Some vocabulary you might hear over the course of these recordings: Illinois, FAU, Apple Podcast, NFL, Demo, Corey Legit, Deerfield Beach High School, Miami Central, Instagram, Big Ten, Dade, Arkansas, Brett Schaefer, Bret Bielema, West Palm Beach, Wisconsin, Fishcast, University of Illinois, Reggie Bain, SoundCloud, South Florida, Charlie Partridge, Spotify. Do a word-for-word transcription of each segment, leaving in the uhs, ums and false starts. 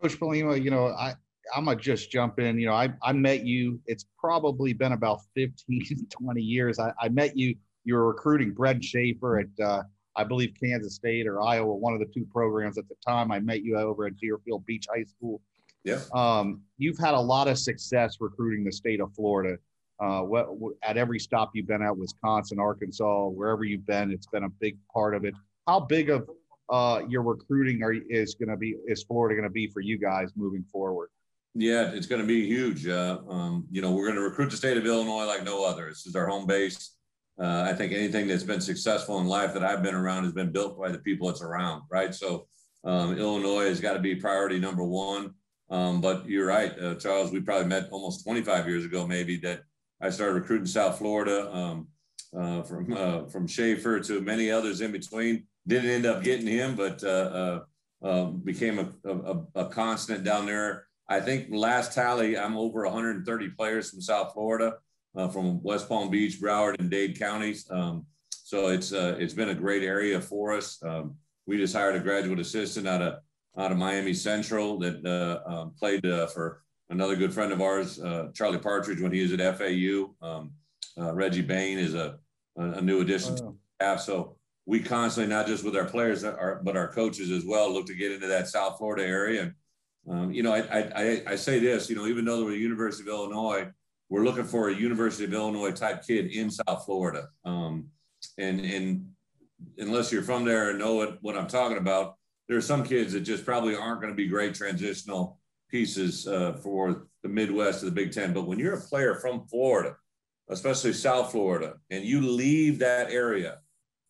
Coach Bielema, you know, I, I'm going to just jump in. You know, I, I met you. It's probably been about fifteen, twenty years. I, I met you. You were recruiting Brett Schaefer at, uh, I believe, Kansas State or Iowa, one of the two programs at the time. I met you over at Deerfield Beach High School. Yeah. Um, you've had a lot of success recruiting the state of Florida. Uh, what, what, at every stop you've been at, Wisconsin, Arkansas, wherever you've been, it's been a big part of it. How big of uh, your recruiting are, is going to be, is Florida going to be for you guys moving forward? Yeah, it's going to be huge. Uh, um, you know, we're going to recruit the state of Illinois like no other. This is our home base. Uh, I think anything that's been successful in life that I've been around has been built by the people that's around, right? So um, Illinois has got to be priority number one. Um, but you're right, uh, Charles, we probably met almost twenty-five years ago, maybe, that I started recruiting South Florida um, uh, from uh, from Schaefer to many others in between. Didn't end up getting him, but uh, uh, uh, became a, a, a constant down there. I think last tally, I'm over one hundred thirty players from South Florida, uh, from West Palm Beach, Broward, and Dade counties. Um, so it's uh, it's been a great area for us. Um, we just hired a graduate assistant out of out of Miami Central that uh, uh, played uh, for another good friend of ours, uh, Charlie Partridge, when he was at F A U. Um, uh, Reggie Bain is a a new addition to the staff. So we constantly, not just with our players, our, but our coaches as well, look to get into that South Florida area. And Um, you know, I, I, I say this, you know, even though we're the University of Illinois, we're looking for a University of Illinois type kid in South Florida. Um, and, and unless you're from there and know what, what I'm talking about, there are some kids that just probably aren't going to be great transitional pieces uh, for the Midwest of the Big Ten. But when you're a player from Florida, especially South Florida, and you leave that area,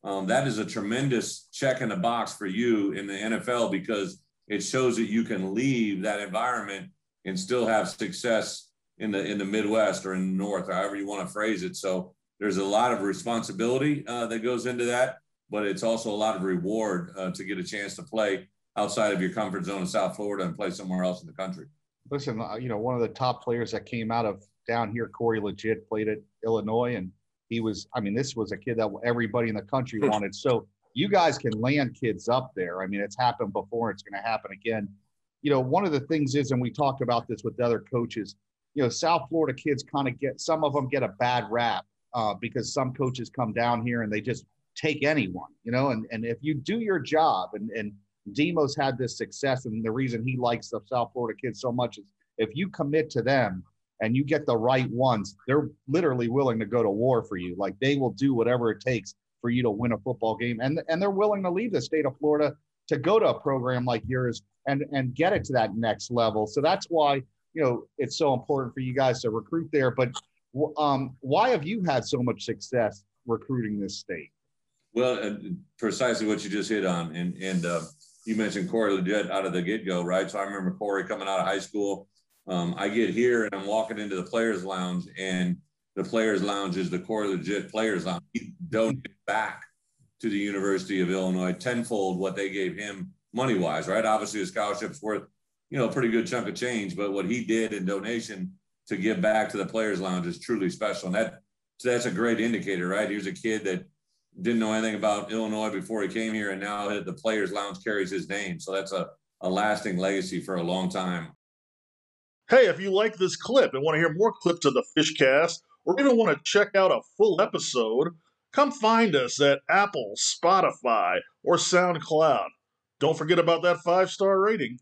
um, that is a tremendous check in the box for you in the N F L, because it shows that you can leave that environment and still have success in the in the Midwest or in the North, or however you want to phrase it. So there's a lot of responsibility uh, that goes into that, but it's also a lot of reward uh, to get a chance to play outside of your comfort zone in South Florida and play somewhere else in the country. Listen, you know, one of the top players that came out of down here, Corey Legit, played at Illinois, and he was, I mean, this was a kid that everybody in the country wanted. So you guys can land kids up there. I mean, it's happened before. It's going to happen again. You know, one of the things is, and we talked about this with other coaches, you know, South Florida kids kind of get, some of them get a bad rap uh, because some coaches come down here and they just take anyone, you know, and, and if you do your job, and, and Demo's had this success, and the reason he likes the South Florida kids so much is if you commit to them and you get the right ones, they're literally willing to go to war for you. Like, they will do whatever it takes for you to win a football game. And, and they're willing to leave the state of Florida to go to a program like yours and, and get it to that next level. So that's why, you know, it's so important for you guys to recruit there. But um, why have you had so much success recruiting this state? Well, uh, precisely what you just hit on. And, and uh, you mentioned Corey Legit out of the get-go, right? So I remember Corey coming out of high school. Um, I get here and I'm walking into the players' lounge, and the players' lounge is the Corey Legit players' lounge. He donated back to the University of Illinois tenfold what they gave him money-wise, right? Obviously, a scholarship's worth, you know, a pretty good chunk of change, but what he did in donation to give back to the players' lounge is truly special. And that so that's a great indicator, right? Here's a kid that didn't know anything about Illinois before he came here, and now the players' lounge carries his name. So that's a, a lasting legacy for a long time. Hey, if you like this clip and want to hear more clips of the Fishcast, or even want to check out a full episode, come find us at Apple, Spotify, or SoundCloud. Don't forget about that five-star rating.